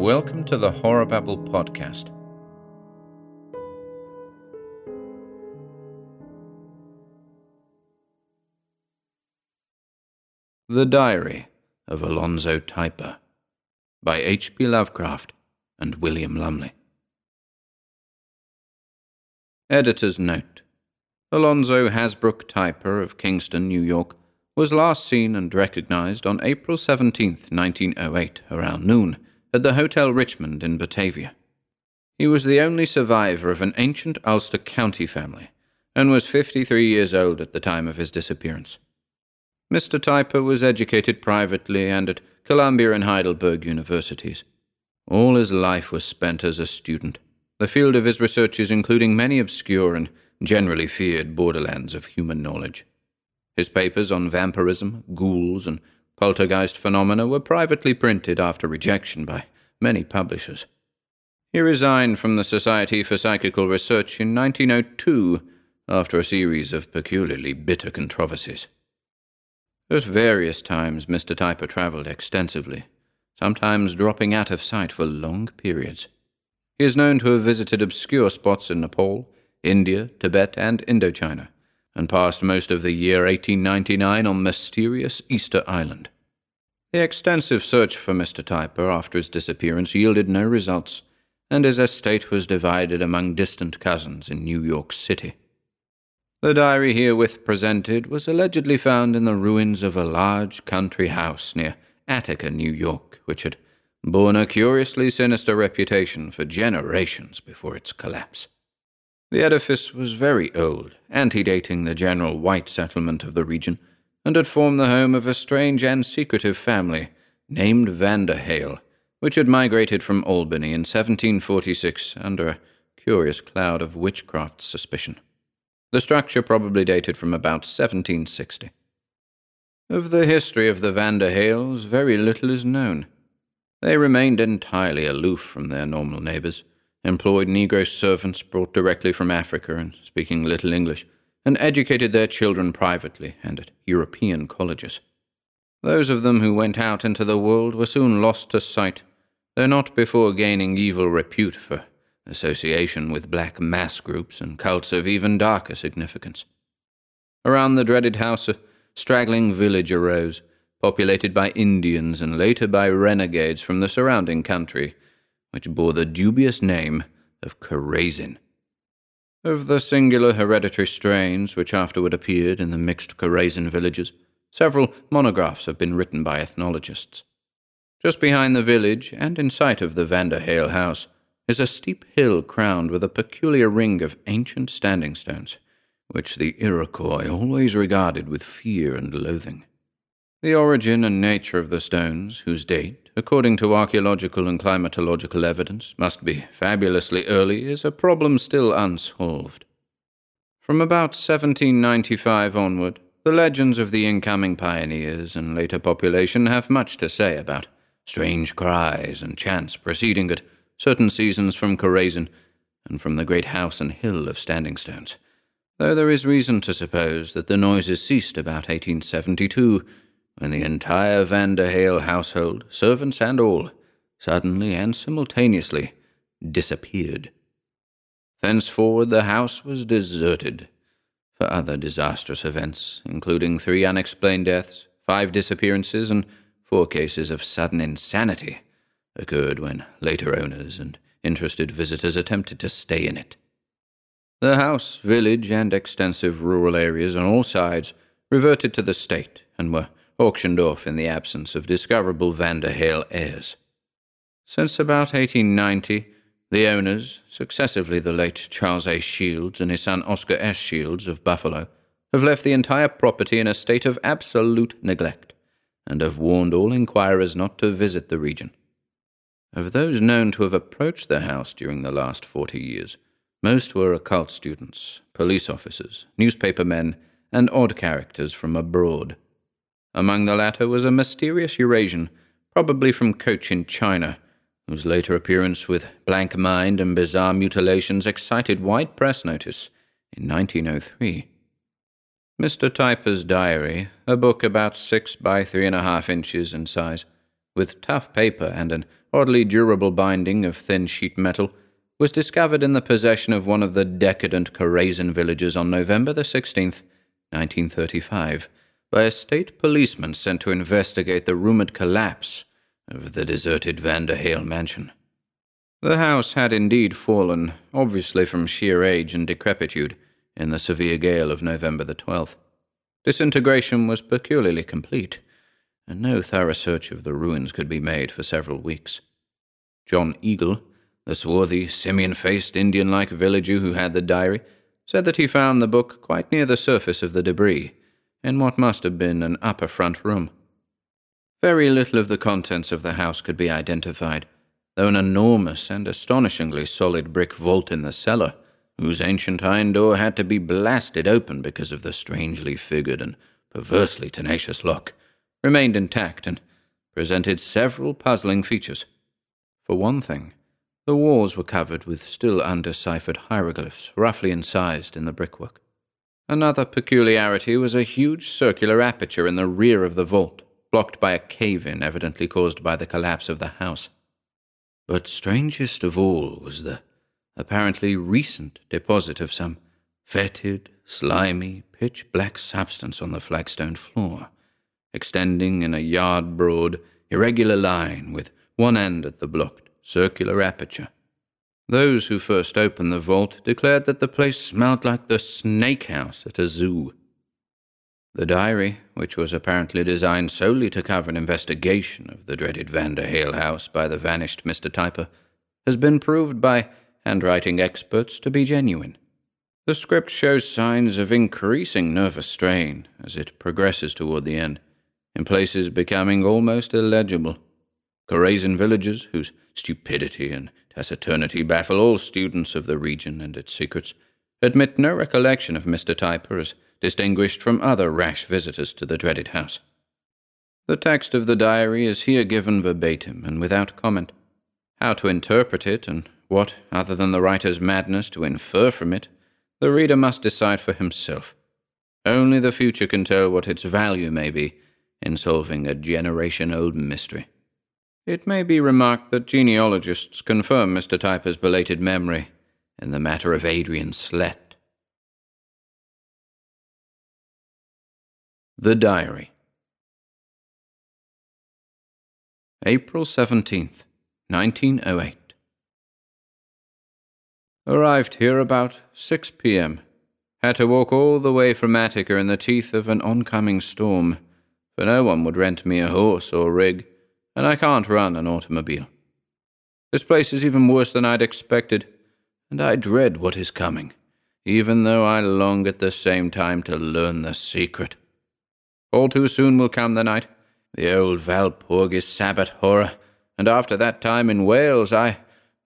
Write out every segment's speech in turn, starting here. Welcome to the Horror Babble podcast. The Diary of Alonzo Typer by H.P. Lovecraft and William Lumley. Editor's note: Alonzo Hasbrook Typer of Kingston, New York, was last seen and recognized on April 17, 1908, around noon, at the Hotel Richmond in Batavia. He was the only survivor of an ancient Ulster County family, and was 53 years old at the time of his disappearance. Mr. Typer was educated privately and at Columbia and Heidelberg universities. All his life was spent as a student, the field of his researches including many obscure and generally feared borderlands of human knowledge. His papers on vampirism, ghouls, and poltergeist phenomena were privately printed after rejection by many publishers. He resigned from the Society for Psychical Research in 1902 after a series of peculiarly bitter controversies. At various times Mr. Typer travelled extensively, sometimes dropping out of sight for long periods. He is known to have visited obscure spots in Nepal, India, Tibet, and Indochina, and passed most of the year 1899 on mysterious Easter Island. The extensive search for Mr. Typer after his disappearance yielded no results, and his estate was divided among distant cousins in New York City. The diary herewith presented was allegedly found in the ruins of a large country house near Attica, New York, which had borne a curiously sinister reputation for generations before its collapse. The edifice was very old, antedating the general white settlement of the region, and had formed the home of a strange and secretive family named Van der Heyl, which had migrated from Albany in 1746 under a curious cloud of witchcraft suspicion. The structure probably dated from about 1760. Of the history of the Van der Heyls, very little is known. They remained entirely aloof from their normal neighbors, employed Negro servants brought directly from Africa and speaking little English, and educated their children privately and at European colleges. Those of them who went out into the world were soon lost to sight, though not before gaining evil repute for association with black mass groups and cults of even darker significance. Around the dreaded house a straggling village arose, populated by Indians and later by renegades from the surrounding country, which bore the dubious name of Chorazin. Of the singular hereditary strains which afterward appeared in the mixed Chorazin villages, several monographs have been written by ethnologists. Just behind the village, and in sight of the Van der Heyl house, is a steep hill crowned with a peculiar ring of ancient standing stones, which the Iroquois always regarded with fear and loathing. The origin and nature of the stones, whose date, according to archaeological and climatological evidence, must be fabulously early, is a problem still unsolved. From about 1795 onward, the legends of the incoming pioneers and later population have much to say about strange cries and chants proceeding at certain seasons from Chorazin and from the great house and hill of standing stones, though there is reason to suppose that the noises ceased about 1872, when the entire Van der Heyl household, servants and all, suddenly and simultaneously disappeared. Thenceforward the house was deserted, for other disastrous events, including 3 unexplained deaths, 5 disappearances, and 4 cases of sudden insanity, occurred when later owners and interested visitors attempted to stay in it. The house, village, and extensive rural areas on all sides reverted to the state and were auctioned off in the absence of discoverable Van der Heyl heirs. Since about 1890, the owners, successively the late Charles A. Shields and his son Oscar S. Shields of Buffalo, have left the entire property in a state of absolute neglect, and have warned all inquirers not to visit the region. Of those known to have approached the house during the last 40 years, most were occult students, police officers, newspaper men, and odd characters from abroad. Among the latter was a mysterious Eurasian, probably from Cochin, China, whose later appearance with blank mind and bizarre mutilations excited wide press notice in 1903. Mr. Typer's diary, a book about 6 by 3.5 inches in size, with tough paper and an oddly durable binding of thin sheet metal, was discovered in the possession of one of the decadent Chorazin villagers on November the 16th, 1935, by a state policeman sent to investigate the rumoured collapse of the deserted Van der Heyl mansion. The house had indeed fallen, obviously from sheer age and decrepitude, in the severe gale of November the 12th. Disintegration was peculiarly complete, and no thorough search of the ruins could be made for several weeks. John Eagle, the swarthy, simian-faced, Indian-like villager who had the diary, said that he found the book quite near the surface of the debris, in what must have been an upper front room. Very little of the contents of the house could be identified, though an enormous and astonishingly solid brick vault in the cellar, whose ancient iron door had to be blasted open because of the strangely figured and perversely tenacious lock, remained intact and presented several puzzling features. For one thing, the walls were covered with still undeciphered hieroglyphs roughly incised in the brickwork. Another peculiarity was a huge circular aperture in the rear of the vault, blocked by a cave-in evidently caused by the collapse of the house. But strangest of all was the apparently recent deposit of some fetid, slimy, pitch-black substance on the flagstone floor, extending in a yard-broad, irregular line with one end at the blocked, circular aperture. Those who first opened the vault declared that the place smelled like the snake house at a zoo. The diary, which was apparently designed solely to cover an investigation of the dreaded Van der Heyl house by the vanished Mr. Typer, has been proved by handwriting experts to be genuine. The script shows signs of increasing nervous strain as it progresses toward the end, in places becoming almost illegible. Chorazin villagers, whose stupidity and taciturnity baffle all students of the region and its secrets, admit no recollection of Mr. Typer as distinguished from other rash visitors to the dreaded house. The text of the diary is here given verbatim and without comment. How to interpret it, and what, other than the writer's madness, to infer from it, the reader must decide for himself. Only the future can tell what its value may be in solving a generation-old mystery. It may be remarked that genealogists confirm Mr. Typer's belated memory in the matter of Adrian Sleght. The Diary. April 17th, 1908. Arrived here about 6 p.m. Had to walk all the way from Attica in the teeth of an oncoming storm, for no one would rent me a horse or rig, and I can't run an automobile. This place is even worse than I'd expected, and I dread what is coming, even though I long at the same time to learn the secret. All too soon will come the night, the old Walpurgis Sabbath horror, and after that time in Wales I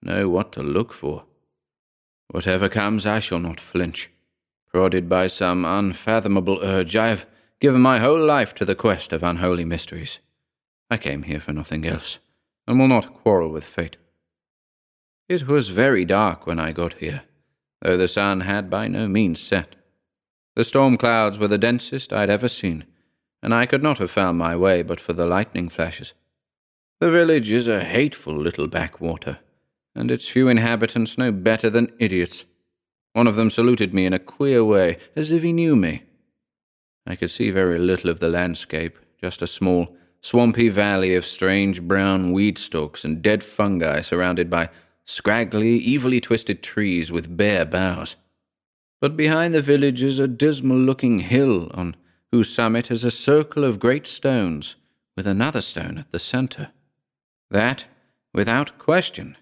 know what to look for. Whatever comes, I shall not flinch. Prodded by some unfathomable urge, I have given my whole life to the quest of unholy mysteries. I came here for nothing else, and will not quarrel with fate. It was very dark when I got here, though the sun had by no means set. The storm clouds were the densest I had ever seen, and I could not have found my way but for the lightning flashes. The village is a hateful little backwater, and its few inhabitants no better than idiots. One of them saluted me in a queer way, as if he knew me. I could see very little of the landscape, just a small, swampy valley of strange brown weed stalks and dead fungi surrounded by scraggly, evilly twisted trees with bare boughs. But behind the village is a dismal-looking hill on whose summit is a circle of great stones, with another stone at the centre. That, without question,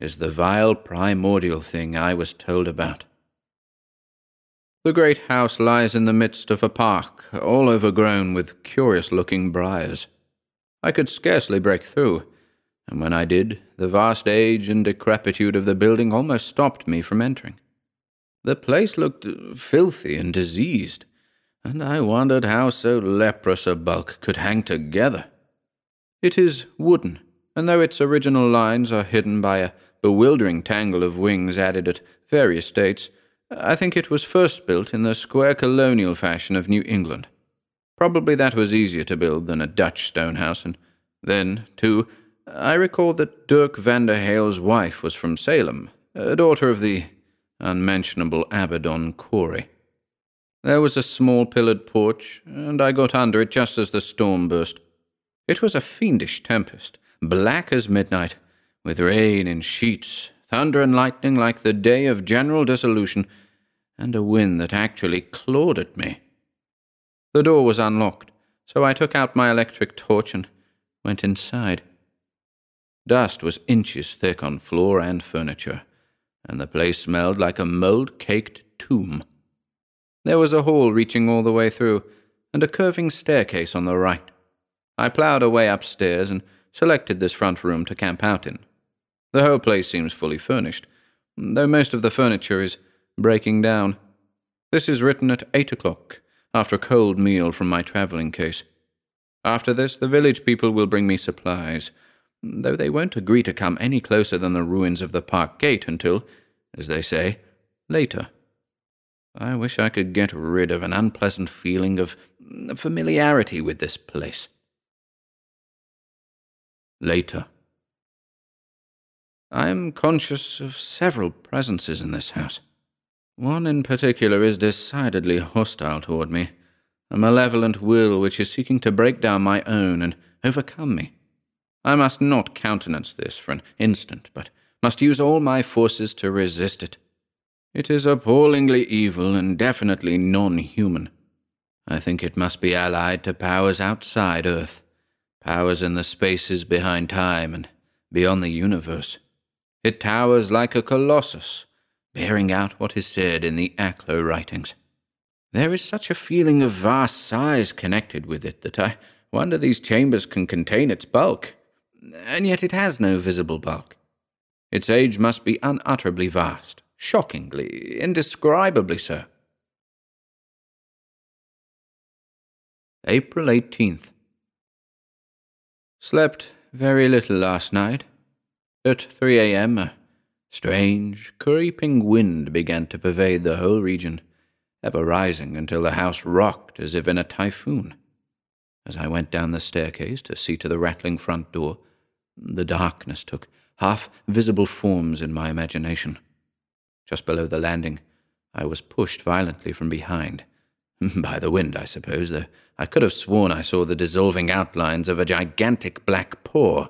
is the vile primordial thing I was told about. The great house lies in the midst of a park, all overgrown with curious-looking briars. I could scarcely break through, and when I did, the vast age and decrepitude of the building almost stopped me from entering. The place looked filthy and diseased, and I wondered how so leprous a bulk could hang together. It is wooden, and though its original lines are hidden by a bewildering tangle of wings added at various dates, I think it was first built in the square colonial fashion of New England. Probably that was easier to build than a Dutch stone house, and Then, too, I recall that Dirk van der Heyl's wife was from Salem, a daughter of the unmentionable Abaddon Quarry. There was a small pillared porch, and I got under it just as the storm burst. It was a fiendish tempest, black as midnight, with rain in sheets, thunder and lightning like the day of general dissolution, and a wind that actually clawed at me. The door was unlocked, so I took out my electric torch and went inside. Dust was inches thick on floor and furniture, and the place smelled like a mold-caked tomb. There was a hall reaching all the way through, and a curving staircase on the right. I ploughed away upstairs and selected this front room to camp out in. The whole place seems fully furnished, though most of the furniture is breaking down. This is written at 8 o'clock, after a cold meal from my travelling case. After this, the village people will bring me supplies, though they won't agree to come any closer than the ruins of the park gate until, as they say, later. I wish I could get rid of an unpleasant feeling of familiarity with this place. Later. I am conscious of several presences in this house. One in particular is decidedly hostile toward me, a malevolent will which is seeking to break down my own and overcome me. I must not countenance this for an instant, but must use all my forces to resist it. It is appallingly evil and definitely non-human. I think it must be allied to powers outside Earth, powers in the spaces behind time and beyond the universe. It towers like a colossus, bearing out what is said in the Aklo writings. There is such a feeling of vast size connected with it that I wonder these chambers can contain its bulk, and yet it has no visible bulk. Its age must be unutterably vast, shockingly, indescribably so. April 18th. Slept very little last night. At 3 a.m. a strange, creeping wind began to pervade the whole region, ever rising until the house rocked as if in a typhoon. As I went down the staircase to see to the rattling front door, the darkness took half-visible forms in my imagination. Just below the landing, I was pushed violently from behind. By the wind, I suppose, though I could have sworn I saw the dissolving outlines of a gigantic black paw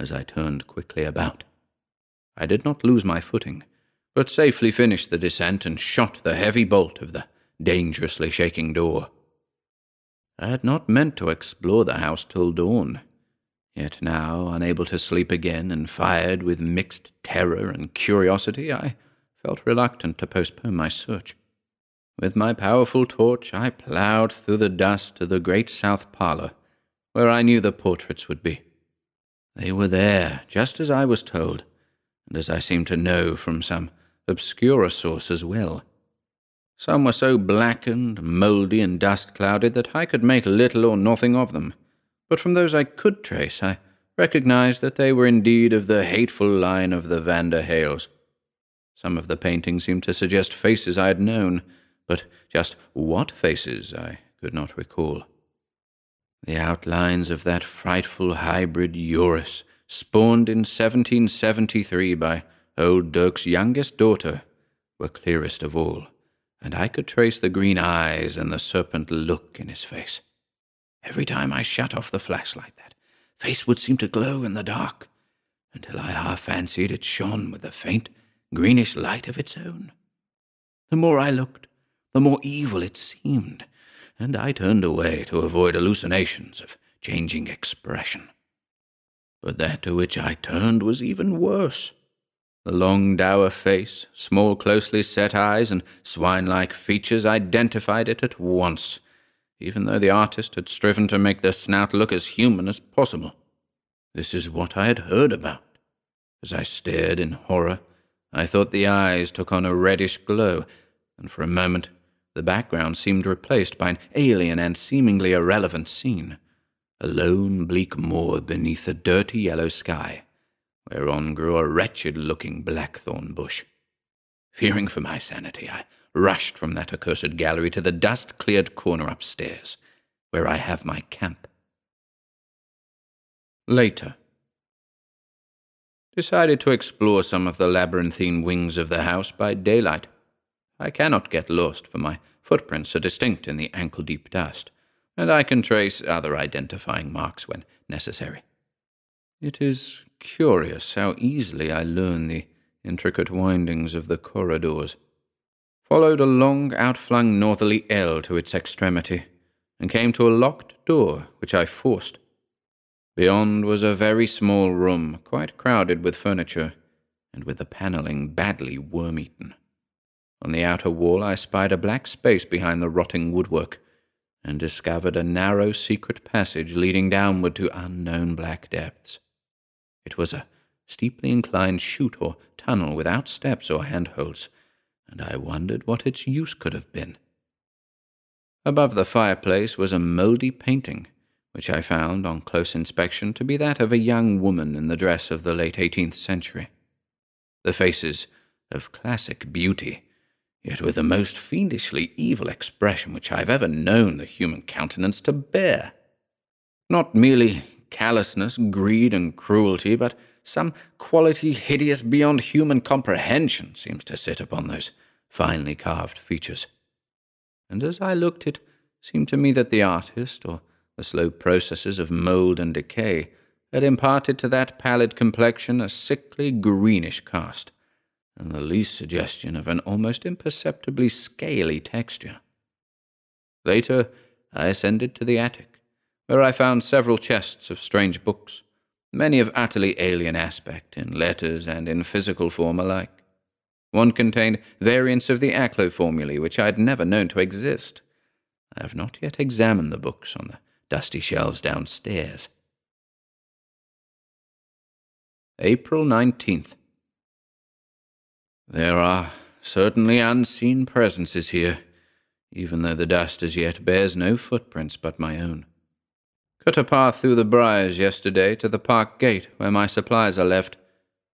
as I turned quickly about. I did not lose my footing, but safely finished the descent and shot the heavy bolt of the dangerously shaking door. I had not meant to explore the house till dawn, yet now, unable to sleep again and fired with mixed terror and curiosity, I felt reluctant to postpone my search. With my powerful torch, I ploughed through the dust to the great south parlour, where I knew the portraits would be. They were there, just as I was told, and as I seemed to know from some obscurer source as well. Some were so blackened, mouldy, and dust-clouded that I could make little or nothing of them, but from those I could trace, I recognized that they were indeed of the hateful line of the Van der Heyls. Some of the paintings seemed to suggest faces I had known, but just what faces I could not recall. The outlines of that frightful hybrid Eurus, spawned in 1773 by old Dirk's youngest daughter, were clearest of all, and I could trace the green eyes and the serpent look in his face. Every time I shut off the flashlight, that face would seem to glow in the dark, until I half fancied it shone with a faint, greenish light of its own. The more I looked, the more evil it seemed, and I turned away to avoid hallucinations of changing expression. But that to which I turned was even worse. The long, dour face, small, closely set eyes, and swine-like features identified it at once, even though the artist had striven to make the snout look as human as possible. This is what I had heard about. As I stared in horror, I thought the eyes took on a reddish glow, and for a moment the background seemed replaced by an alien and seemingly irrelevant scene, a lone, bleak moor beneath a dirty yellow sky, whereon grew a wretched-looking blackthorn bush. Fearing for my sanity, I rushed from that accursed gallery to the dust-cleared corner upstairs, where I have my camp. Later. Decided to explore some of the labyrinthine wings of the house by daylight. I cannot get lost, for my footprints are distinct in the ankle-deep dust, and I can trace other identifying marks when necessary. It is curious how easily I learn the intricate windings of the corridors. Followed a long, outflung northerly L to its extremity, and came to a locked door, which I forced. Beyond was a very small room, quite crowded with furniture, and with the panelling badly worm-eaten. On the outer wall I spied a black space behind the rotting woodwork, and discovered a narrow secret passage leading downward to unknown black depths. It was a steeply inclined chute or tunnel without steps or handholds, and I wondered what its use could have been. Above the fireplace was a mouldy painting, which I found, on close inspection, to be that of a young woman in the dress of the late 18th century. The faces of classic beauty, yet with the most fiendishly evil expression which I have ever known the human countenance to bear. Not merely callousness, greed, and cruelty, but some quality hideous beyond human comprehension seems to sit upon those finely carved features. And as I looked, it seemed to me that the artist, or the slow processes of mould and decay, had imparted to that pallid complexion a sickly greenish cast, and the least suggestion of an almost imperceptibly scaly texture. Later I ascended to the attic, where I found several chests of strange books, many of utterly alien aspect, in letters and in physical form alike. One contained variants of the Aklo formulae which I had never known to exist. I have not yet examined the books on the dusty shelves downstairs. April 19th. There are certainly unseen presences here, even though the dust as yet bears no footprints but my own. Cut a path through the briars yesterday to the park gate where my supplies are left,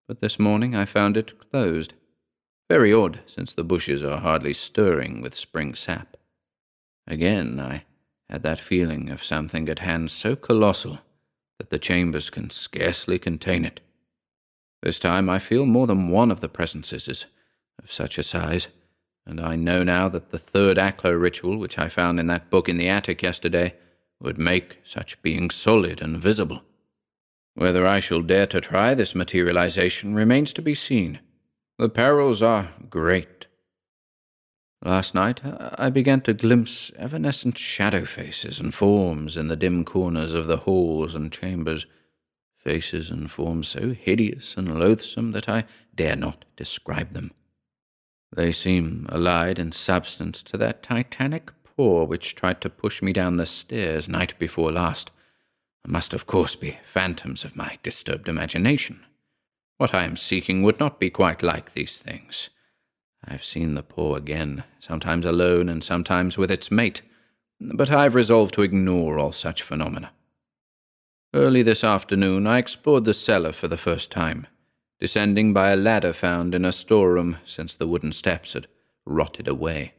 but this morning I found it closed. Very odd, since the bushes are hardly stirring with spring sap. Again, I had that feeling of something at hand so colossal that the chambers can scarcely contain it. This time I feel more than one of the presences is of such a size, and I know now that the third Aklo ritual which I found in that book in the attic yesterday would make such beings solid and visible. Whether I shall dare to try this materialization remains to be seen. The perils are great. Last night I began to glimpse evanescent shadow faces and forms in the dim corners of the halls and chambers, faces and forms so hideous and loathsome that I dare not describe them. They seem allied in substance to that titanic paw which tried to push me down the stairs night before last, and must of course be phantoms of my disturbed imagination. What I am seeking would not be quite like these things. I have seen the paw again, sometimes alone and sometimes with its mate, but I have resolved to ignore all such phenomena. Early this afternoon I explored the cellar for the first time, descending by a ladder found in a storeroom since the wooden steps had rotted away.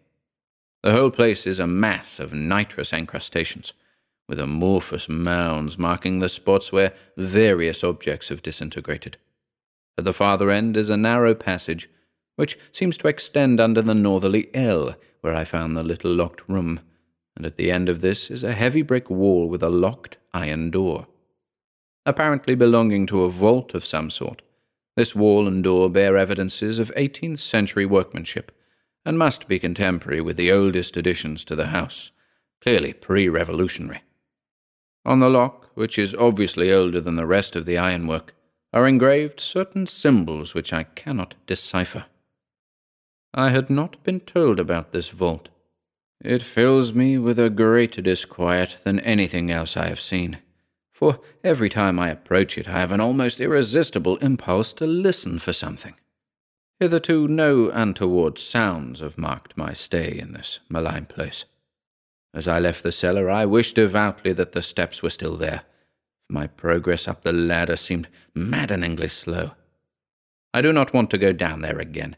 The whole place is a mass of nitrous encrustations, with amorphous mounds marking the spots where various objects have disintegrated. At the farther end is a narrow passage which seems to extend under the northerly L, where I found the little locked room, and at the end of this is a heavy brick wall with a locked iron door. Apparently belonging to a vault of some sort, this wall and door bear evidences of 18th-century workmanship, and must be contemporary with the oldest additions to the house, clearly pre-revolutionary. On the lock, which is obviously older than the rest of the ironwork, are engraved certain symbols which I cannot decipher. I had not been told about this vault. It fills me with a greater disquiet than anything else I have seen, for every time I approach it I have an almost irresistible impulse to listen for something. Hitherto no untoward sounds have marked my stay in this malign place. As I left the cellar I wished devoutly that the steps were still there. My progress up the ladder seemed maddeningly slow. I do not want to go down there again,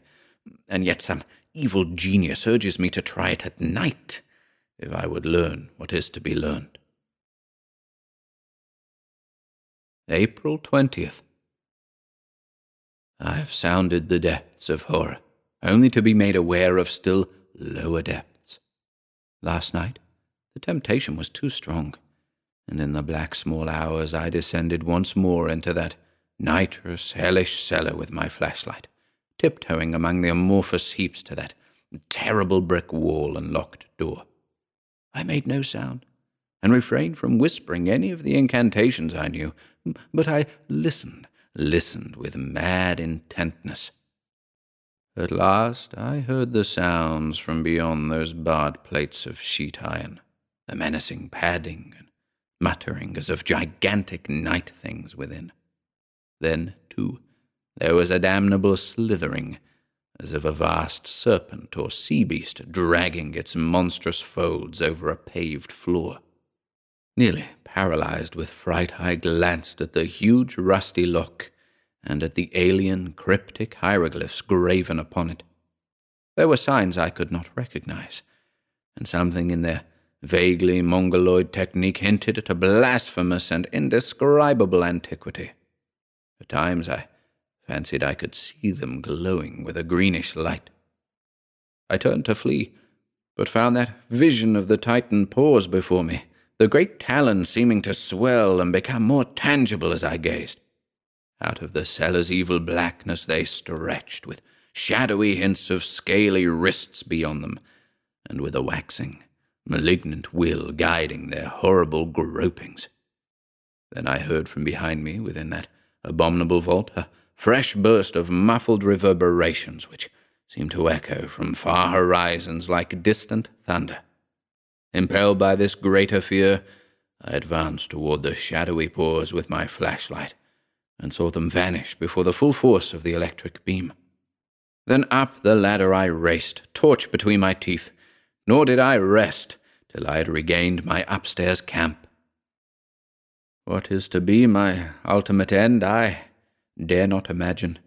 and yet some evil genius urges me to try it at night, if I would learn what is to be learned. April 20th. I have sounded the depths of horror, only to be made aware of still lower depths. Last night, the temptation was too strong, and in the black small hours I descended once more into that nitrous, hellish cellar with my flashlight, tiptoeing among the amorphous heaps to that terrible brick wall and locked door. I made no sound, and refrained from whispering any of the incantations I knew, but I listened with mad intentness. At last I heard the sounds from beyond those barred plates of sheet iron, the menacing padding and muttering as of gigantic night things within. Then, too, there was a damnable slithering, as of a vast serpent or sea-beast dragging its monstrous folds over a paved floor. Nearly paralyzed with fright, I glanced at the huge rusty lock and at the alien cryptic hieroglyphs graven upon it. There were signs I could not recognize, and something in their vaguely mongoloid technique hinted at a blasphemous and indescribable antiquity. At times I fancied I could see them glowing with a greenish light. I turned to flee, but found that vision of the Titan paws before me, the great talon seeming to swell and become more tangible as I gazed. Out of the cellar's evil blackness they stretched, with shadowy hints of scaly wrists beyond them, and with a waxing, malignant will guiding their horrible gropings. Then I heard from behind me, within that abominable vault, a fresh burst of muffled reverberations which seemed to echo from far horizons like distant thunder. Impelled by this greater fear, I advanced toward the shadowy paws with my flashlight, and saw them vanish before the full force of the electric beam. Then up the ladder I raced, torch between my teeth, nor did I rest till I had regained my upstairs camp. What is to be my ultimate end, I dare not imagine.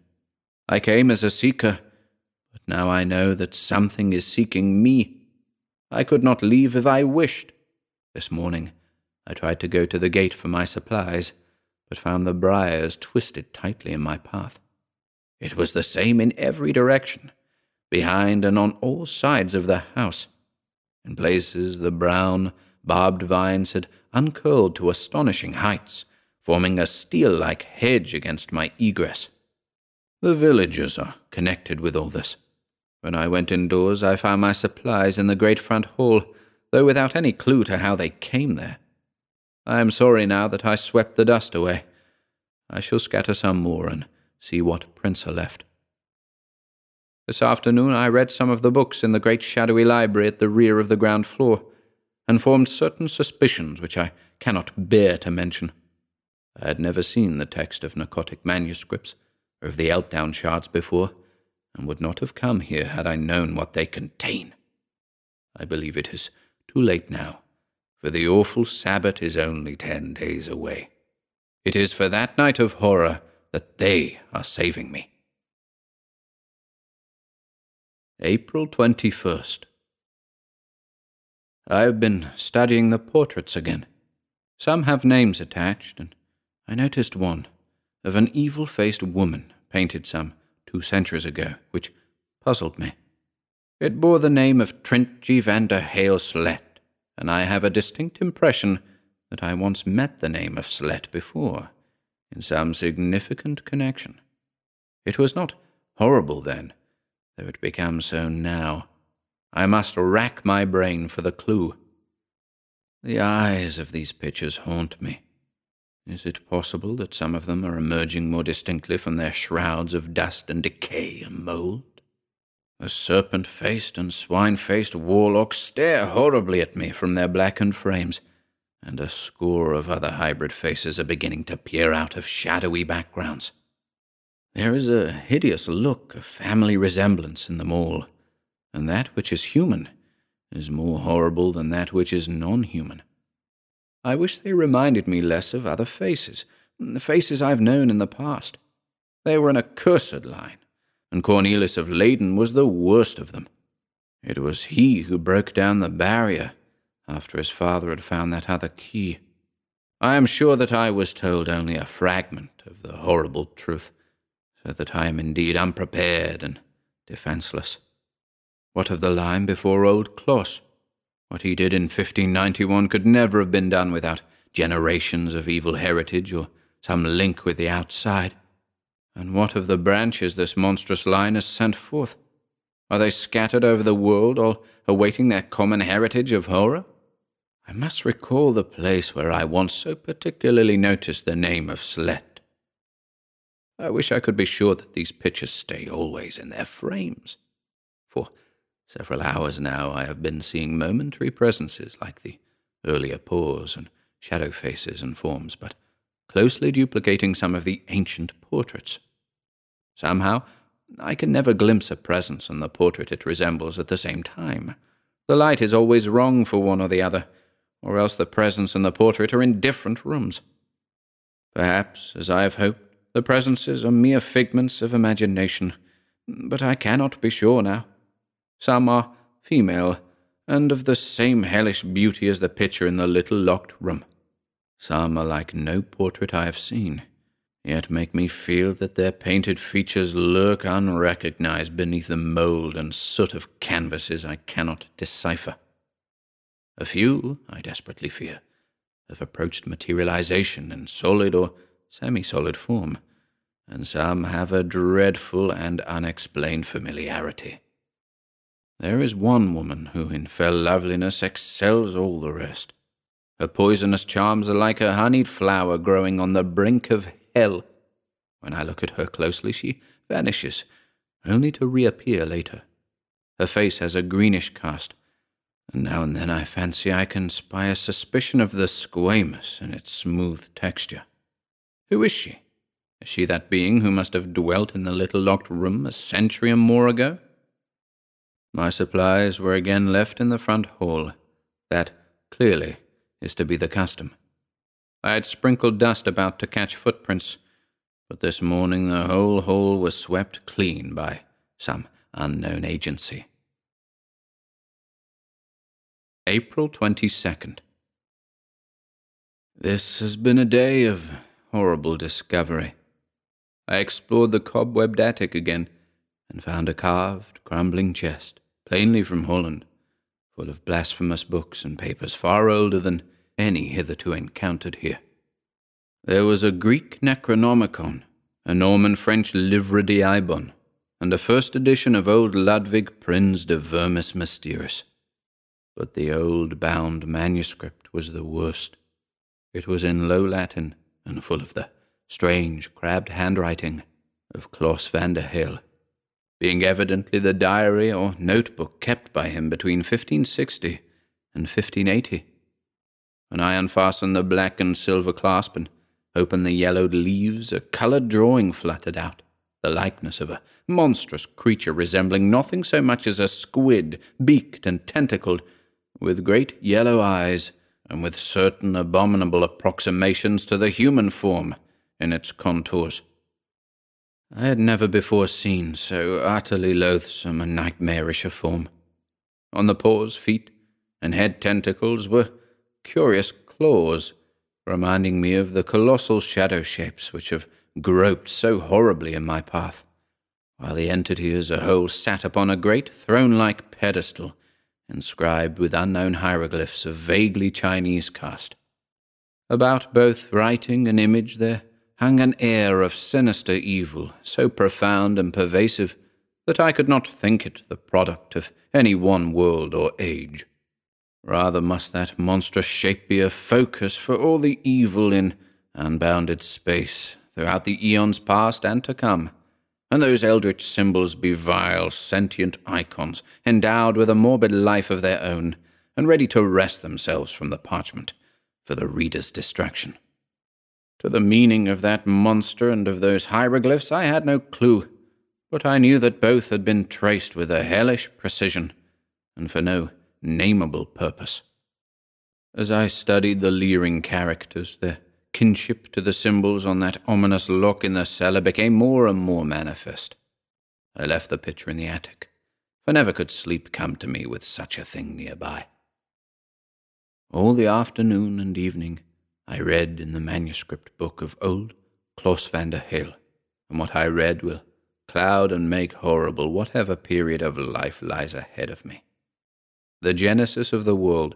I came as a seeker, but now I know that something is seeking me. I could not leave if I wished. This morning I tried to go to the gate for my supplies, but found the briars twisted tightly in my path. It was the same in every direction, behind and on all sides of the house. In places the brown, barbed vines had uncurled to astonishing heights, forming a steel-like hedge against my egress. The villagers are connected with all this. When I went indoors, I found my supplies in the great front hall, though without any clue to how they came there. I am sorry now that I swept the dust away. I shall scatter some more and see what prints are left. This afternoon I read some of the books in the great shadowy library at the rear of the ground floor, and formed certain suspicions which I cannot bear to mention. I had never seen the text of Nacotic manuscripts or of the Elkdown shards before, and would not have come here had I known what they contain. I believe it is too late now, for the awful Sabbath is only 10 days away. It is for that night of horror that they are saving me. April 21st. I have been studying the portraits again. Some have names attached, and I noticed one, of an evil-faced woman painted some 2 centuries ago, which puzzled me. It bore the name of Trent G. Van der Heyl Sleght, and I have a distinct impression that I once met the name of Sleght before, in some significant connection. It was not horrible then, though it becomes so now. I must rack my brain for the clue. The eyes of these pictures haunt me. Is it possible that some of them are emerging more distinctly from their shrouds of dust and decay and mould? The serpent-faced and swine-faced warlocks stare horribly at me from their blackened frames, and a score of other hybrid faces are beginning to peer out of shadowy backgrounds. There is a hideous look of family resemblance in them all, and that which is human is more horrible than that which is non-human. I wish they reminded me less of other faces, the faces I've known in the past. They were an accursed line, and Cornelius of Leyden was the worst of them. It was he who broke down the barrier after his father had found that other key. I am sure that I was told only a fragment of the horrible truth, so that I am indeed unprepared and defenceless. What of the line before old Klaus? What he did in 1591 could never have been done without generations of evil heritage or some link with the outside. And what of the branches this monstrous line has sent forth? Are they scattered over the world, all awaiting their common heritage of horror? I must recall the place where I once so particularly noticed the name of Sleght. I wish I could be sure that these pictures stay always in their frames. For several hours now I have been seeing momentary presences like the earlier pause and shadow faces and forms, but closely duplicating some of the ancient portraits. Somehow, I can never glimpse a presence and the portrait it resembles at the same time. The light is always wrong for one or the other, or else the presence and the portrait are in different rooms. Perhaps, as I have hoped, the presences are mere figments of imagination, but I cannot be sure now. Some are female, and of the same hellish beauty as the picture in the little locked room. Some are like no portrait I have seen, yet make me feel that their painted features lurk unrecognized beneath the mould and soot of canvases I cannot decipher. A few, I desperately fear, have approached materialization in solid or semi-solid form, and some have a dreadful and unexplained familiarity. There is one woman who in fair loveliness excels all the rest. Her poisonous charms are like a honeyed flower growing on the brink of hell. When I look at her closely, she vanishes, only to reappear later. Her face has a greenish cast, and now and then I fancy I can spy a suspicion of the squamous in its smooth texture. Who is she? Is she that being who must have dwelt in the little locked room a century or more ago? My supplies were again left in the front hall. That, clearly, is to be the custom. I had sprinkled dust about to catch footprints, but this morning the whole hall was swept clean by some unknown agency. April 22nd. This has been a day of horrible discovery. I explored the cobwebbed attic again, and found a carved, crumbling chest, plainly from Holland, full of blasphemous books and papers far older than any hitherto encountered here. There was a Greek Necronomicon, a Norman-French Livre d'Ibon, and a first edition of old Ludwig Prins de Vermis Mysterius. But the old bound manuscript was the worst. It was in Low Latin, and full of the strange, crabbed handwriting of Klaus van der Heyl, being evidently the diary or notebook kept by him between 1560 and 1580. When I unfastened the black and silver clasp and opened the yellowed leaves, a coloured drawing fluttered out, the likeness of a monstrous creature resembling nothing so much as a squid, beaked and tentacled, with great yellow eyes, and with certain abominable approximations to the human form in its contours. I had never before seen so utterly loathsome and nightmarish a form. On the paws, feet, and head tentacles were curious claws, reminding me of the colossal shadow shapes which have groped so horribly in my path, while the entity as a whole sat upon a great throne-like pedestal, inscribed with unknown hieroglyphs of vaguely Chinese cast. About both writing and image there hung an air of sinister evil, so profound and pervasive that I could not think it the product of any one world or age. Rather must that monstrous shape be a focus for all the evil in unbounded space throughout the eons past and to come, and those eldritch symbols be vile, sentient icons, endowed with a morbid life of their own, and ready to wrest themselves from the parchment for the reader's distraction. To the meaning of that monster and of those hieroglyphs I had no clue, but I knew that both had been traced with a hellish precision, and for no nameable purpose. As I studied the leering characters, their kinship to the symbols on that ominous lock in the cellar became more and more manifest. I left the picture in the attic, for never could sleep come to me with such a thing nearby. All the afternoon and evening I read in the manuscript book of old Klaus van der Heyl, and what I read will cloud and make horrible whatever period of life lies ahead of me. The genesis of the world,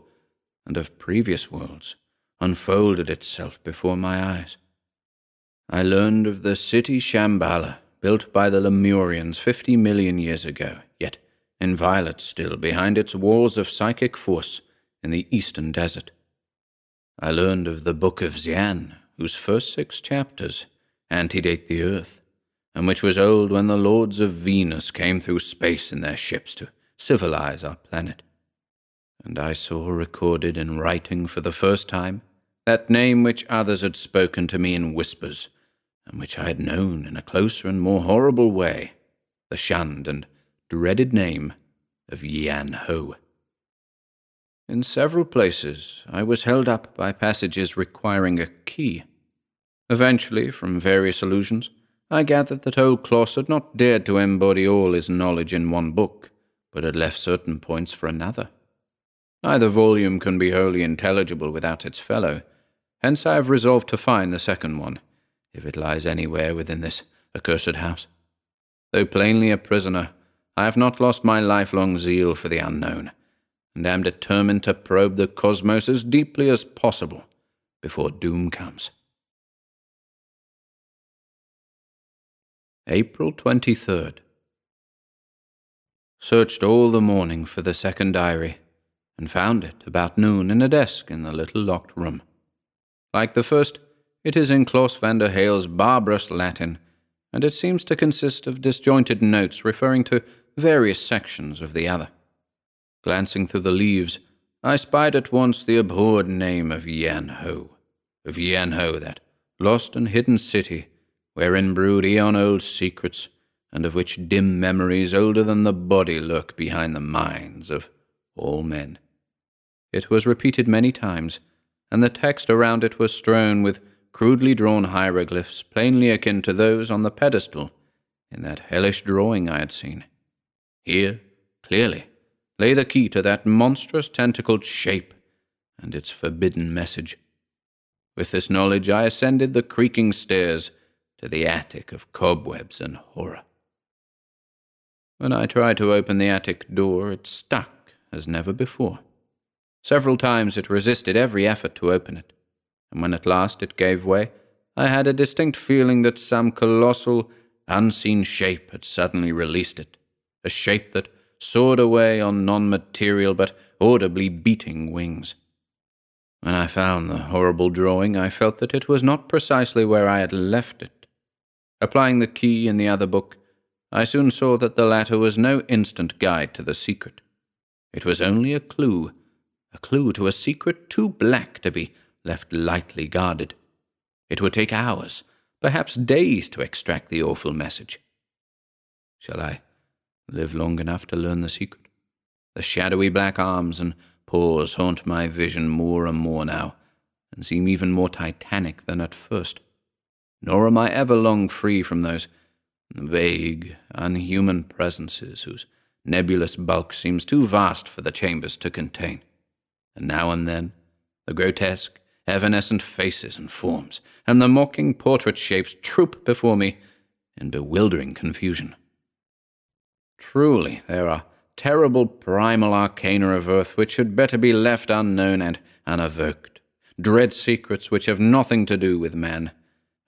and of previous worlds, unfolded itself before my eyes. I learned of the city Shambhala, built by the Lemurians 50 million years ago, yet inviolate still behind its walls of psychic force in the eastern desert. I learned of the Book of Xian, whose first 6 chapters antedate the earth, and which was old when the lords of Venus came through space in their ships to civilize our planet. And I saw recorded in writing for the first time that name which others had spoken to me in whispers, and which I had known in a closer and more horrible way, the shunned and dreaded name of Yian-Ho. In several places I was held up by passages requiring a key. Eventually, from various allusions, I gathered that old Klaus had not dared to embody all his knowledge in one book, but had left certain points for another. Neither volume can be wholly intelligible without its fellow, hence I have resolved to find the second one, if it lies anywhere within this accursed house. Though plainly a prisoner, I have not lost my lifelong zeal for the unknown, and am determined to probe the cosmos as deeply as possible before doom comes. April 23rd. Searched all the morning for the second diary, and found it about noon in a desk in the little locked room. Like the first, it is in Klaus van der Heyl's barbarous Latin, and it seems to consist of disjointed notes referring to various sections of the other. Glancing through the leaves, I spied at once the abhorred name of Yian-Ho, that lost and hidden city, wherein brood eon-old secrets, and of which dim memories older than the body lurk behind the minds of all men. It was repeated many times, and the text around it was strewn with crudely drawn hieroglyphs plainly akin to those on the pedestal in that hellish drawing I had seen. Here, clearly, lay the key to that monstrous tentacled shape and its forbidden message. With this knowledge I ascended the creaking stairs to the attic of cobwebs and horror. When I tried to open the attic door, it stuck as never before. Several times it resisted every effort to open it, and when at last it gave way, I had a distinct feeling that some colossal, unseen shape had suddenly released it, a shape that soared away on non-material but audibly beating wings. When I found the horrible drawing, I felt that it was not precisely where I had left it. Applying the key in the other book, I soon saw that the latter was no instant guide to the secret. It was only a clue to a secret too black to be left lightly guarded. It would take hours, perhaps days, to extract the awful message. Shall I live long enough to learn the secret? The shadowy black arms and paws haunt my vision more and more now, and seem even more titanic than at first. Nor am I ever long free from those vague, unhuman presences whose nebulous bulk seems too vast for the chambers to contain. And now and then, the grotesque, evanescent faces and forms, and the mocking portrait shapes troop before me in bewildering confusion. Truly, there are terrible primal arcana of earth which had better be left unknown and unavoked, dread secrets which have nothing to do with man,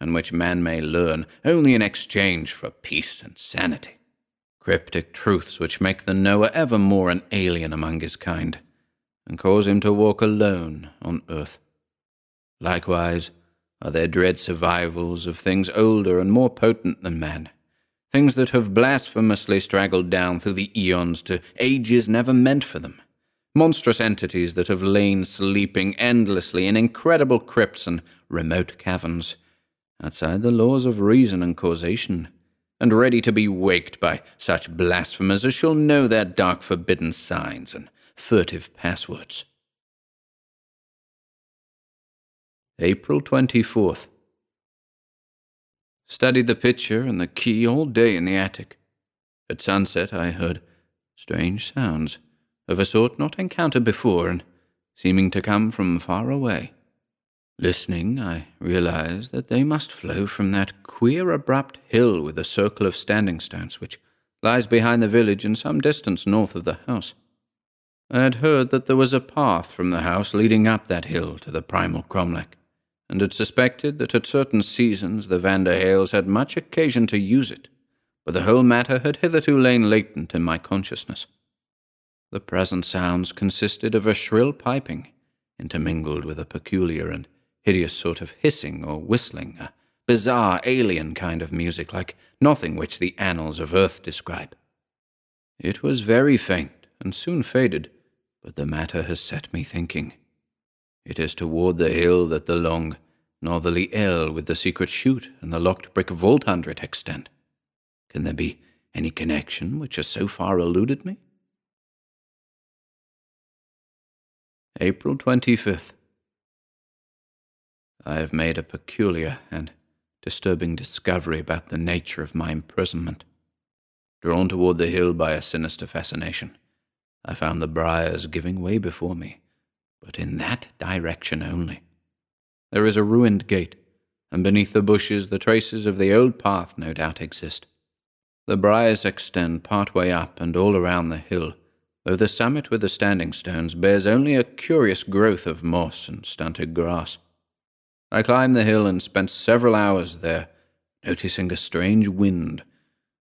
and which man may learn only in exchange for peace and sanity, cryptic truths which make the knower ever more an alien among his kind, and cause him to walk alone on earth. Likewise are there dread survivals of things older and more potent than man, things that have blasphemously straggled down through the eons to ages never meant for them, monstrous entities that have lain sleeping endlessly in incredible crypts and remote caverns, outside the laws of reason and causation, and ready to be waked by such blasphemers as shall know their dark forbidden signs and furtive passwords. April 24th. Studied the picture and the key all day in the attic. At sunset I heard strange sounds, of a sort not encountered before and seeming to come from far away. Listening, I realized that they must flow from that queer abrupt hill with a circle of standing stones which lies behind the village and some distance north of the house. I had heard that there was a path from the house leading up that hill to the primal cromlech, and had suspected that at certain seasons the Van der Heyls had much occasion to use it, but the whole matter had hitherto lain latent in my consciousness. The present sounds consisted of a shrill piping, intermingled with a peculiar and hideous sort of hissing or whistling, a bizarre alien kind of music like nothing which the annals of earth describe. It was very faint and soon faded, but the matter has set me thinking. It is toward the hill that the long, northerly ell with the secret chute and the locked brick vault under it extend. Can there be any connection which has so far eluded me? April 25th. I have made a peculiar and disturbing discovery about the nature of my imprisonment. Drawn toward the hill by a sinister fascination, I found the briars giving way before me, but in that direction only. There is a ruined gate, and beneath the bushes the traces of the old path no doubt exist. The briars extend part way up and all around the hill, though the summit with the standing stones bears only a curious growth of moss and stunted grass. I climbed the hill and spent several hours there, noticing a strange wind,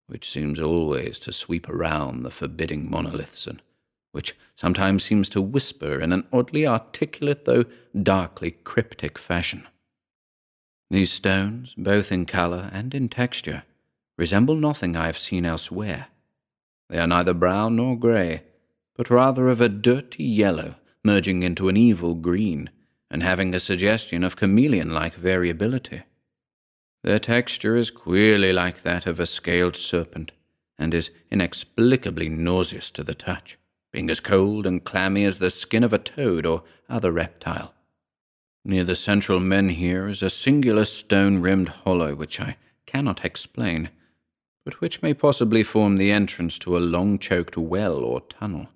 which seems always to sweep around the forbidding monoliths and which sometimes seems to whisper in an oddly articulate though darkly cryptic fashion. These stones, both in colour and in texture, resemble nothing I have seen elsewhere. They are neither brown nor grey, but rather of a dirty yellow, merging into an evil green, and having a suggestion of chameleon-like variability. Their texture is queerly like that of a scaled serpent, and is inexplicably nauseous to the touch, being as cold and clammy as the skin of a toad or other reptile. Near the central menhir is a singular stone-rimmed hollow which I cannot explain, but which may possibly form the entrance to a long-choked well or tunnel.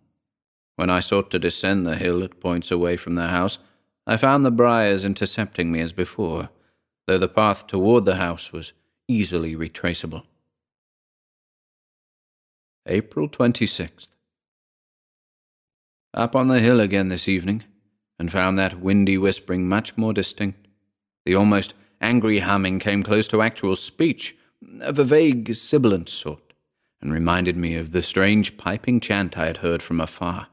When I sought to descend the hill at points away from the house, I found the briars intercepting me as before, though the path toward the house was easily retraceable. April 26th. Up on the hill again this evening, and found that windy whispering much more distinct. The almost angry humming came close to actual speech, of a vague, sibilant sort, and reminded me of the strange piping chant I had heard from afar.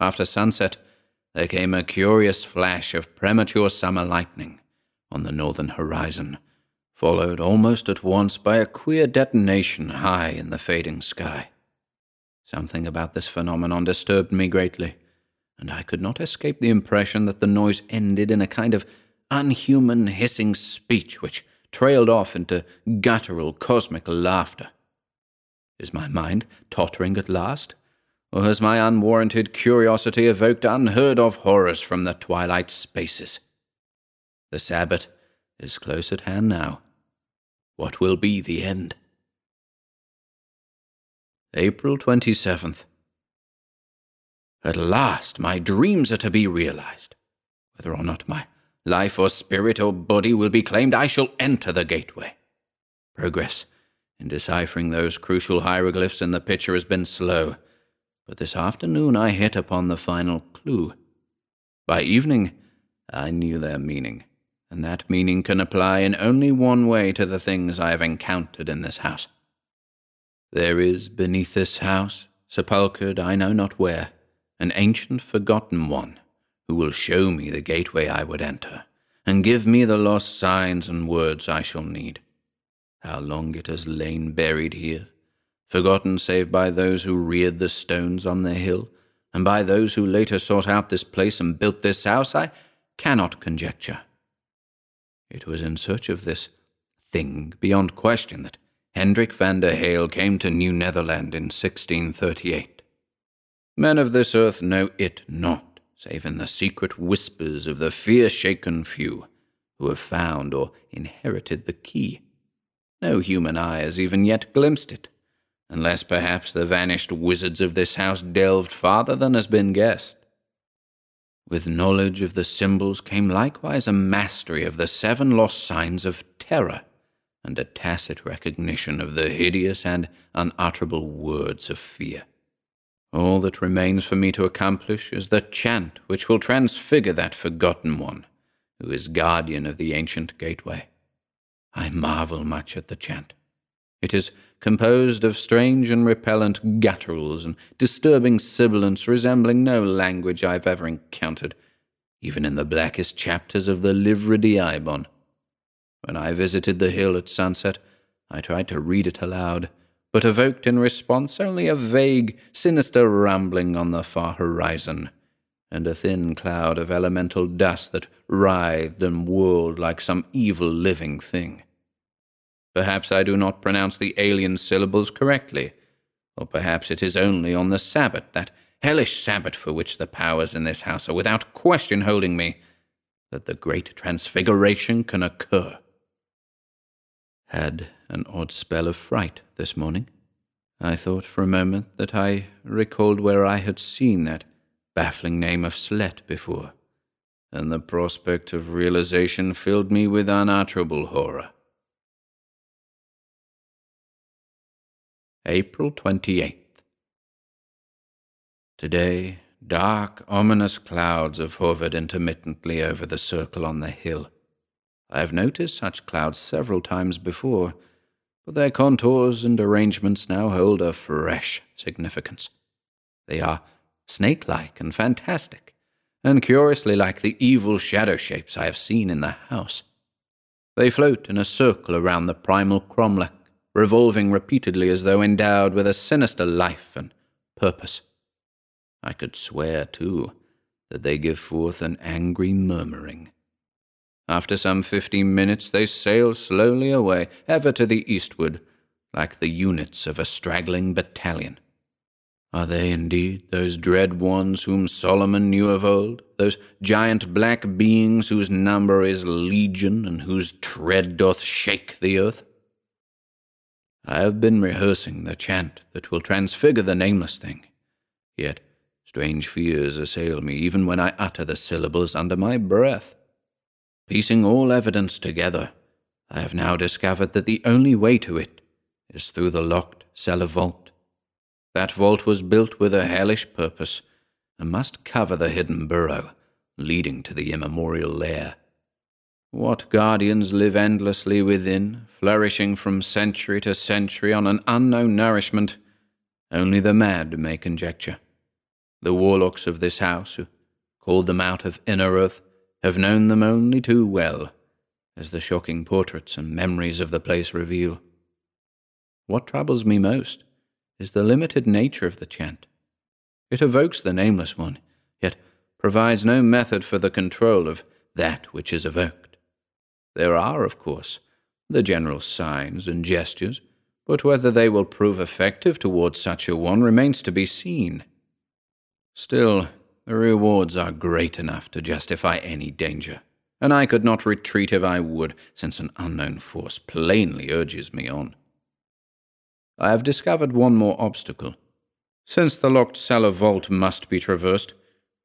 After sunset, there came a curious flash of premature summer lightning on the northern horizon, followed almost at once by a queer detonation high in the fading sky. Something about this phenomenon disturbed me greatly, and I could not escape the impression that the noise ended in a kind of unhuman hissing speech which trailed off into guttural cosmic laughter. Is my mind tottering at last, or has my unwarranted curiosity evoked unheard-of horrors from the twilight spaces? The Sabbath is close at hand now. What will be the end? April 27th. At last my dreams are to be realized. Whether or not my life or spirit or body will be claimed, I shall enter the gateway. Progress in deciphering those crucial hieroglyphs in the picture has been slow, but this afternoon I hit upon the final clue. By evening, I knew their meaning, and that meaning can apply in only one way to the things I have encountered in this house. There is beneath this house, sepulchred I know not where, an ancient forgotten one, who will show me the gateway I would enter, and give me the lost signs and words I shall need. How long it has lain buried here, forgotten save by those who reared the stones on the hill, and by those who later sought out this place and built this house, I cannot conjecture. It was in search of this thing, beyond question, that Hendrik van der Heyl came to New Netherland in 1638. Men of this earth know it not, save in the secret whispers of the fear-shaken few, who have found or inherited the key. No human eye has even yet glimpsed it, unless perhaps the vanished wizards of this house delved farther than has been guessed. With knowledge of the symbols came likewise a mastery of the seven lost signs of terror, and a tacit recognition of the hideous and unutterable words of fear. All that remains for me to accomplish is the chant which will transfigure that forgotten one, who is guardian of the ancient gateway. I marvel much at the chant. It is composed of strange and repellent gutturals and disturbing sibilants resembling no language I've ever encountered, even in the blackest chapters of the Livre d'Ibon. When I visited the hill at sunset, I tried to read it aloud, but evoked in response only a vague, sinister rumbling on the far horizon, and a thin cloud of elemental dust that writhed and whirled like some evil living thing. Perhaps I do not pronounce the alien syllables correctly, or perhaps it is only on the Sabbath, that hellish Sabbath for which the powers in this house are without question holding me, that the great transfiguration can occur. Had an odd spell of fright this morning. I thought for a moment that I recalled where I had seen that baffling name of Sleght before, and the prospect of realization filled me with unutterable horror. April 28th. Today, dark, ominous clouds have hovered intermittently over the circle on the hill. I have noticed such clouds several times before, but their contours and arrangements now hold a fresh significance. They are snake-like and fantastic, and curiously like the evil shadow shapes I have seen in the house. They float in a circle around the primal cromlech, revolving repeatedly as though endowed with a sinister life and purpose. I could swear, too, that they give forth an angry murmuring. After some 15 minutes they sail slowly away, ever to the eastward, like the units of a straggling battalion. Are they indeed those dread ones whom Solomon knew of old, those giant black beings whose number is legion and whose tread doth shake the earth? I have been rehearsing the chant that will transfigure the nameless thing. Yet strange fears assail me even when I utter the syllables under my breath. Piecing all evidence together, I have now discovered that the only way to it is through the locked cellar vault. That vault was built with a hellish purpose, and must cover the hidden burrow, leading to the immemorial lair. What guardians live endlessly within, flourishing from century to century on an unknown nourishment, only the mad may conjecture. The warlocks of this house, who called them out of inner earth, have known them only too well, as the shocking portraits and memories of the place reveal. What troubles me most is the limited nature of the chant. It evokes the nameless one, yet provides no method for the control of that which is evoked. There are, of course, the general signs and gestures, but whether they will prove effective towards such a one remains to be seen. Still, the rewards are great enough to justify any danger, and I could not retreat if I would, since an unknown force plainly urges me on. I have discovered one more obstacle. Since the locked cellar vault must be traversed,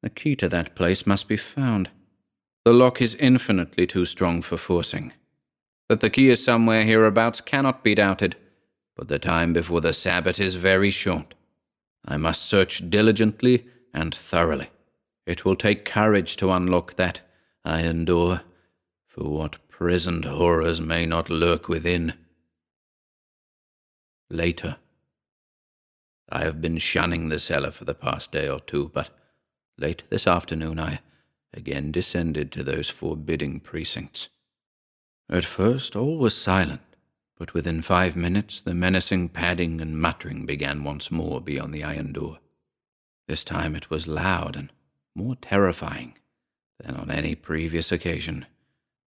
the key to that place must be found. The lock is infinitely too strong for forcing. That the key is somewhere hereabouts cannot be doubted, but the time before the Sabbath is very short. I must search diligently and thoroughly. It will take courage to unlock that iron door, for what prisoned horrors may not lurk within. Later. I have been shunning the cellar for the past day or two, but late this afternoon I again descended to those forbidding precincts. At first all was silent, but within 5 minutes the menacing padding and muttering began once more beyond the iron door. This time it was loud and more terrifying than on any previous occasion,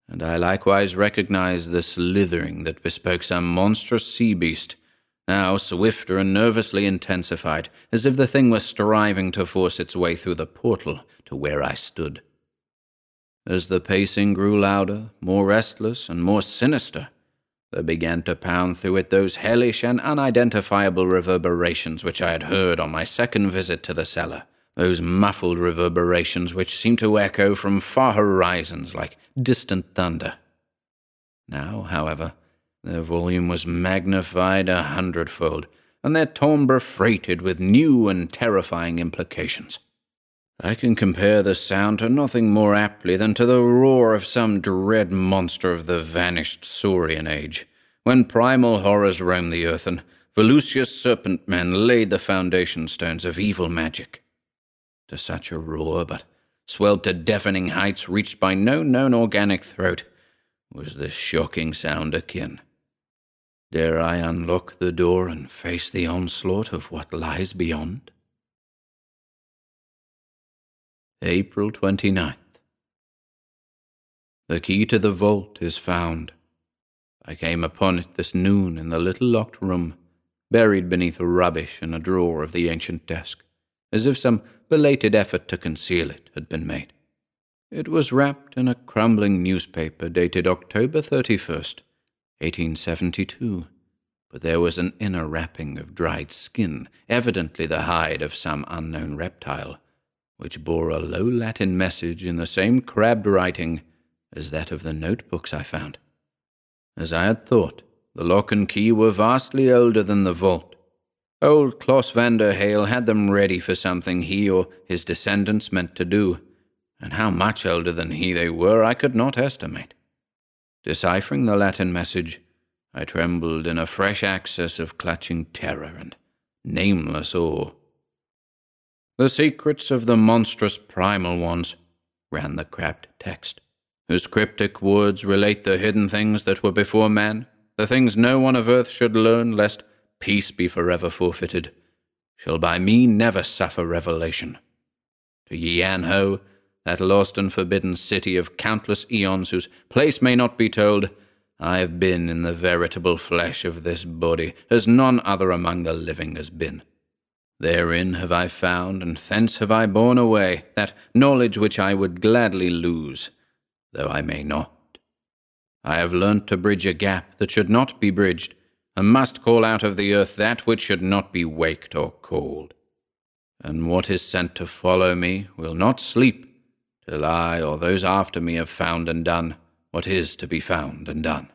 and I likewise recognized the slithering that bespoke some monstrous sea beast, now swifter and nervously intensified, as if the thing were striving to force its way through the portal to where I stood. As the pacing grew louder, more restless, and more sinister, there began to pound through it those hellish and unidentifiable reverberations which I had heard on my second visit to the cellar, those muffled reverberations which seemed to echo from far horizons like distant thunder. Now, however, their volume was magnified 100-fold, and their timbre freighted with new and terrifying implications. I can compare the sound to nothing more aptly than to the roar of some dread monster of the vanished Saurian age, when primal horrors roamed the earth and Volusia's serpent men laid the foundation stones of evil magic. To such a roar, but swelled to deafening heights reached by no known organic throat, was this shocking sound akin. Dare I unlock the door and face the onslaught of what lies beyond? April 29th. The key to the vault is found. I came upon it this noon in the little locked room, buried beneath rubbish in a drawer of the ancient desk, as if some belated effort to conceal it had been made. It was wrapped in a crumbling newspaper dated October 31st, 1872, but there was an inner wrapping of dried skin, evidently the hide of some unknown reptile, which bore a low Latin message in the same crabbed writing as that of the notebooks I found. As I had thought, the lock and key were vastly older than the vault. Old Klaus van der Heyl had them ready for something he or his descendants meant to do, and how much older than he they were I could not estimate. Deciphering the Latin message, I trembled in a fresh access of clutching terror and nameless awe. "The secrets of the monstrous primal ones," ran the crabbed text, "whose cryptic words relate the hidden things that were before man, the things no one of earth should learn, lest peace be forever forfeited, shall by me never suffer revelation. To Yian-Ho, that lost and forbidden city of countless eons whose place may not be told, I have been in the veritable flesh of this body, as none other among the living has been. Therein have I found, and thence have I borne away, that knowledge which I would gladly lose, though I may not. I have learnt to bridge a gap that should not be bridged, and must call out of the earth that which should not be waked or called. And what is sent to follow me will not sleep, till I or those after me have found and done what is to be found and done.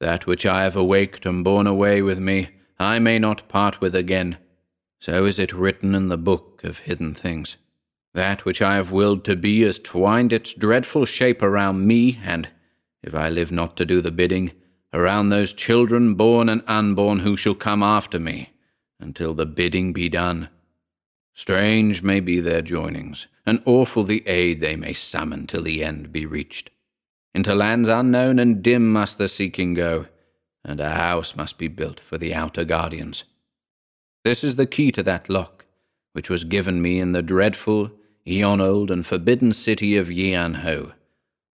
That which I have awaked and borne away with me, I may not part with again, so is it written in the book of hidden things. That which I have willed to be has twined its dreadful shape around me, and, if I live not to do the bidding, around those children born and unborn who shall come after me, until the bidding be done. Strange may be their joinings, and awful the aid they may summon till the end be reached. Into lands unknown and dim must the seeking go, and a house must be built for the outer guardians. This is the key to that lock, which was given me in the dreadful, eon-old and forbidden city of Yian-Ho,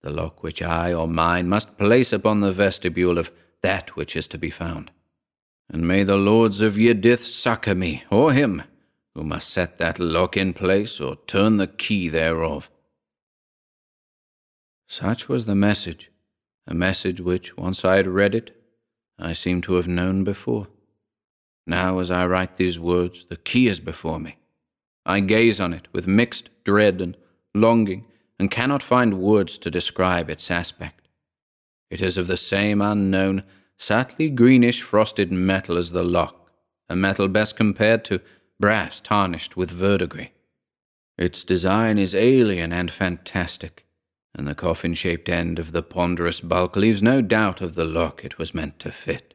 the lock which I or mine must place upon the vestibule of that which is to be found. And may the lords of Yedith succour me, or him, who must set that lock in place or turn the key thereof." Such was the message, a message which, once I had read it, I seemed to have known before. Now, as I write these words, the key is before me. I gaze on it with mixed dread and longing, and cannot find words to describe its aspect. It is of the same unknown, subtly greenish frosted metal as the lock, a metal best compared to brass tarnished with verdigris. Its design is alien and fantastic, and the coffin-shaped end of the ponderous bulk leaves no doubt of the lock it was meant to fit.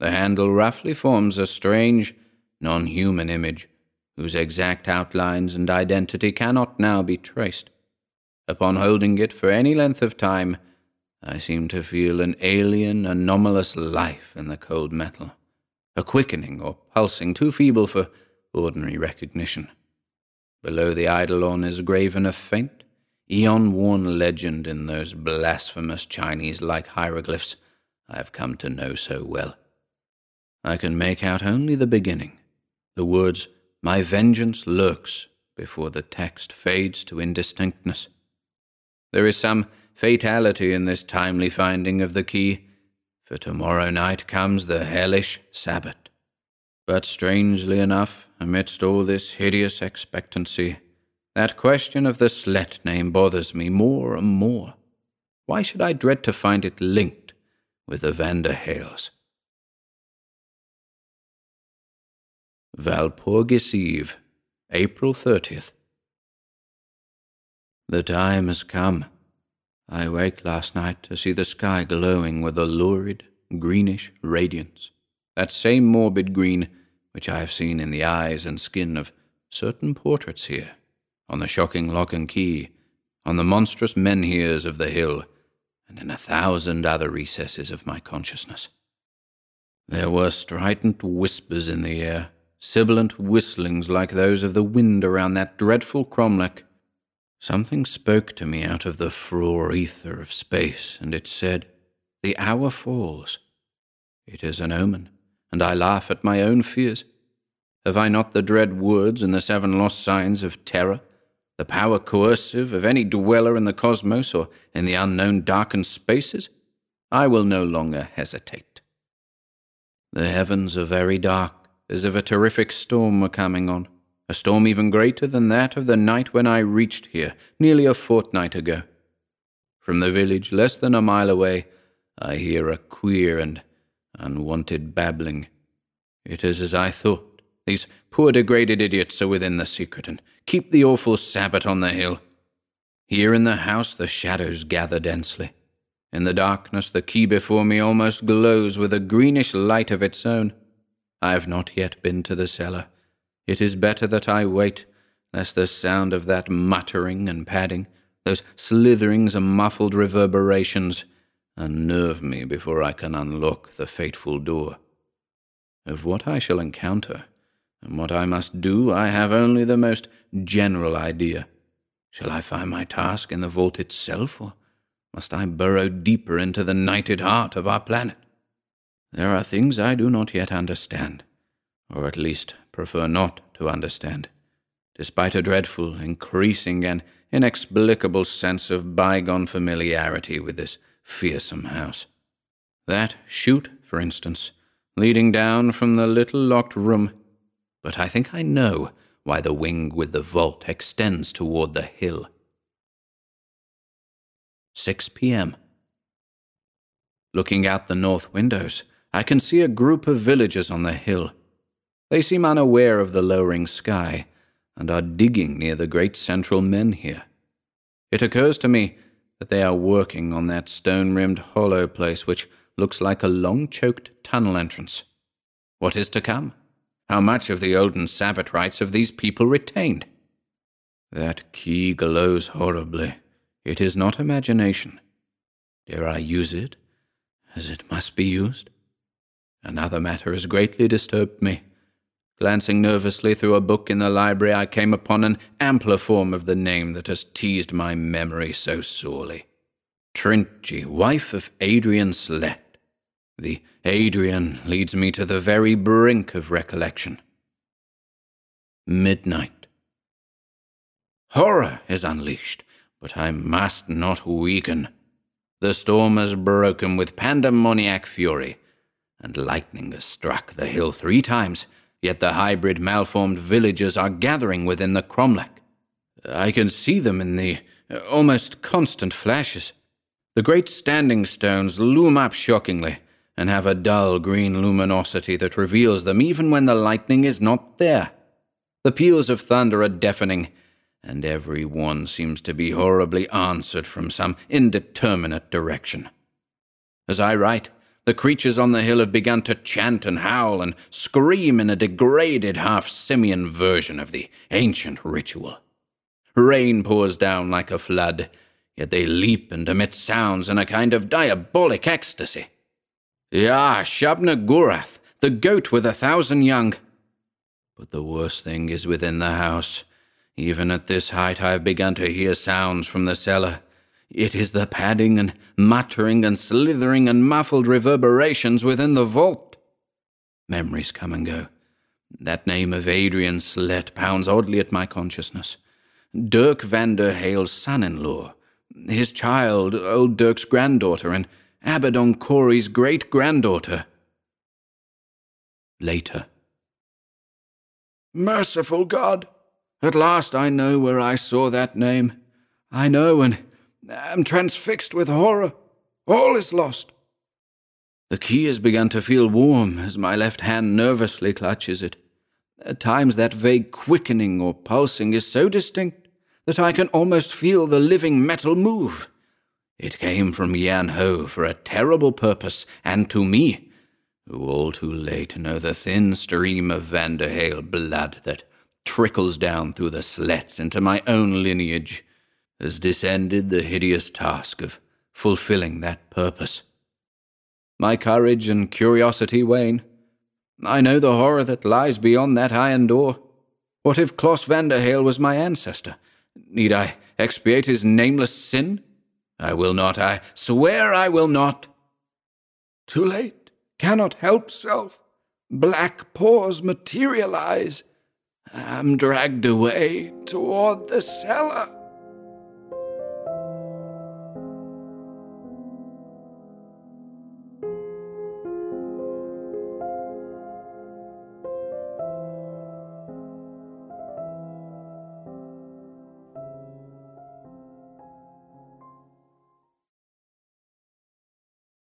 The handle roughly forms a strange, non-human image, whose exact outlines and identity cannot now be traced. Upon holding it for any length of time, I seem to feel an alien, anomalous life in the cold metal, a quickening or pulsing too feeble for ordinary recognition. Below the eidolon is graven a faint, eon-worn legend in those blasphemous Chinese-like hieroglyphs I have come to know so well. I can make out only the beginning, the words, "My vengeance lurks," before the text fades to indistinctness. There is some fatality in this timely finding of the key, for tomorrow night comes the hellish Sabbath. But strangely enough, amidst all this hideous expectancy, that question of the Sleght name bothers me more and more. Why should I dread to find it linked with the Van der Heyls? Walpurgis Eve, April 30th. The time has come. I waked last night to see the sky glowing with a lurid, greenish radiance, that same morbid green which I have seen in the eyes and skin of certain portraits here, on the shocking lock and key, on the monstrous menhirs of the hill, and in 1,000 other recesses of my consciousness. There were strident whispers in the air, sibilant whistlings like those of the wind around that dreadful cromlech. Something spoke to me out of the frore ether of space, and it said, "The hour falls." It is an omen, and I laugh at my own fears. Have I not the dread words and the 7 lost signs of terror, the power coercive of any dweller in the cosmos or in the unknown darkened spaces? I will no longer hesitate. The heavens are very dark, as if a terrific storm were coming on, a storm even greater than that of the night when I reached here, nearly a fortnight ago. From the village, less than a mile away, I hear a queer and unwanted babbling. It is as I thought. These poor degraded idiots are within the secret, and keep the awful sabbat on the hill. Here in the house the shadows gather densely. In the darkness the quay before me almost glows with a greenish light of its own. I have not yet been to the cellar. It is better that I wait, lest the sound of that muttering and padding, those slitherings and muffled reverberations, unnerve me before I can unlock the fateful door. Of what I shall encounter, and what I must do, I have only the most general idea. Shall I find my task in the vault itself, or must I burrow deeper into the nighted heart of our planet? There are things I do not yet understand, or at least prefer not to understand, despite a dreadful, increasing, and inexplicable sense of bygone familiarity with this fearsome house. That chute, for instance, leading down from the little locked room. But I think I know why the wing with the vault extends toward the hill. 6 p.m. Looking out the north windows, I can see a group of villagers on the hill. They seem unaware of the lowering sky, and are digging near the great central menhir. It occurs to me that they are working on that stone-rimmed hollow place which looks like a long-choked tunnel entrance. What is to come? How much of the olden Sabbath rites have these people retained? That key glows horribly. It is not imagination. Dare I use it, as it must be used? Another matter has greatly disturbed me. Glancing nervously through a book in the library, I came upon an ampler form of the name that has teased my memory so sorely. Trent G., wife of Adrian Sleght. The Adrian leads me to the very brink of recollection. Midnight. Horror is unleashed, but I must not weaken. The storm has broken with pandemoniac fury, and lightning has struck the hill 3 times, yet the hybrid malformed villagers are gathering within the cromlech. I can see them in the almost constant flashes. The great standing stones loom up shockingly, and have a dull green luminosity that reveals them even when the lightning is not there. The peals of thunder are deafening, and every one seems to be horribly answered from some indeterminate direction. As I write, the creatures on the hill have begun to chant and howl and scream in a degraded half-simian version of the ancient ritual. Rain pours down like a flood, yet they leap and emit sounds in a kind of diabolic ecstasy. Yah, Shabna Gurath, the goat with 1,000 young. But the worst thing is within the house. Even at this height I have begun to hear sounds from the cellar. It is the padding and muttering and slithering and muffled reverberations within the vault. Memories come and go. That name of Adrian Sleght pounds oddly at my consciousness. Dirk van der Heyl's son-in-law, his child, old Dirk's granddaughter, and Abaddon Quarry's great-granddaughter. Later. Merciful God! At last I know where I saw that name. I know, and am transfixed with horror. All is lost. The key has begun to feel warm as my left hand nervously clutches it. At times that vague quickening or pulsing is so distinct that I can almost feel the living metal move. It came from Yian-Ho for a terrible purpose, and to me, who all too late know the thin stream of Van der Heyl blood that trickles down through the slits into my own lineage, has descended the hideous task of fulfilling that purpose. My courage and curiosity wane. I know the horror that lies beyond that iron door. What if Klaus van der Heyl was my ancestor? Need I expiate his nameless sin? I will not, I swear I will not. Too late, cannot help self. Black paws materialize. I'm dragged away toward the cellar.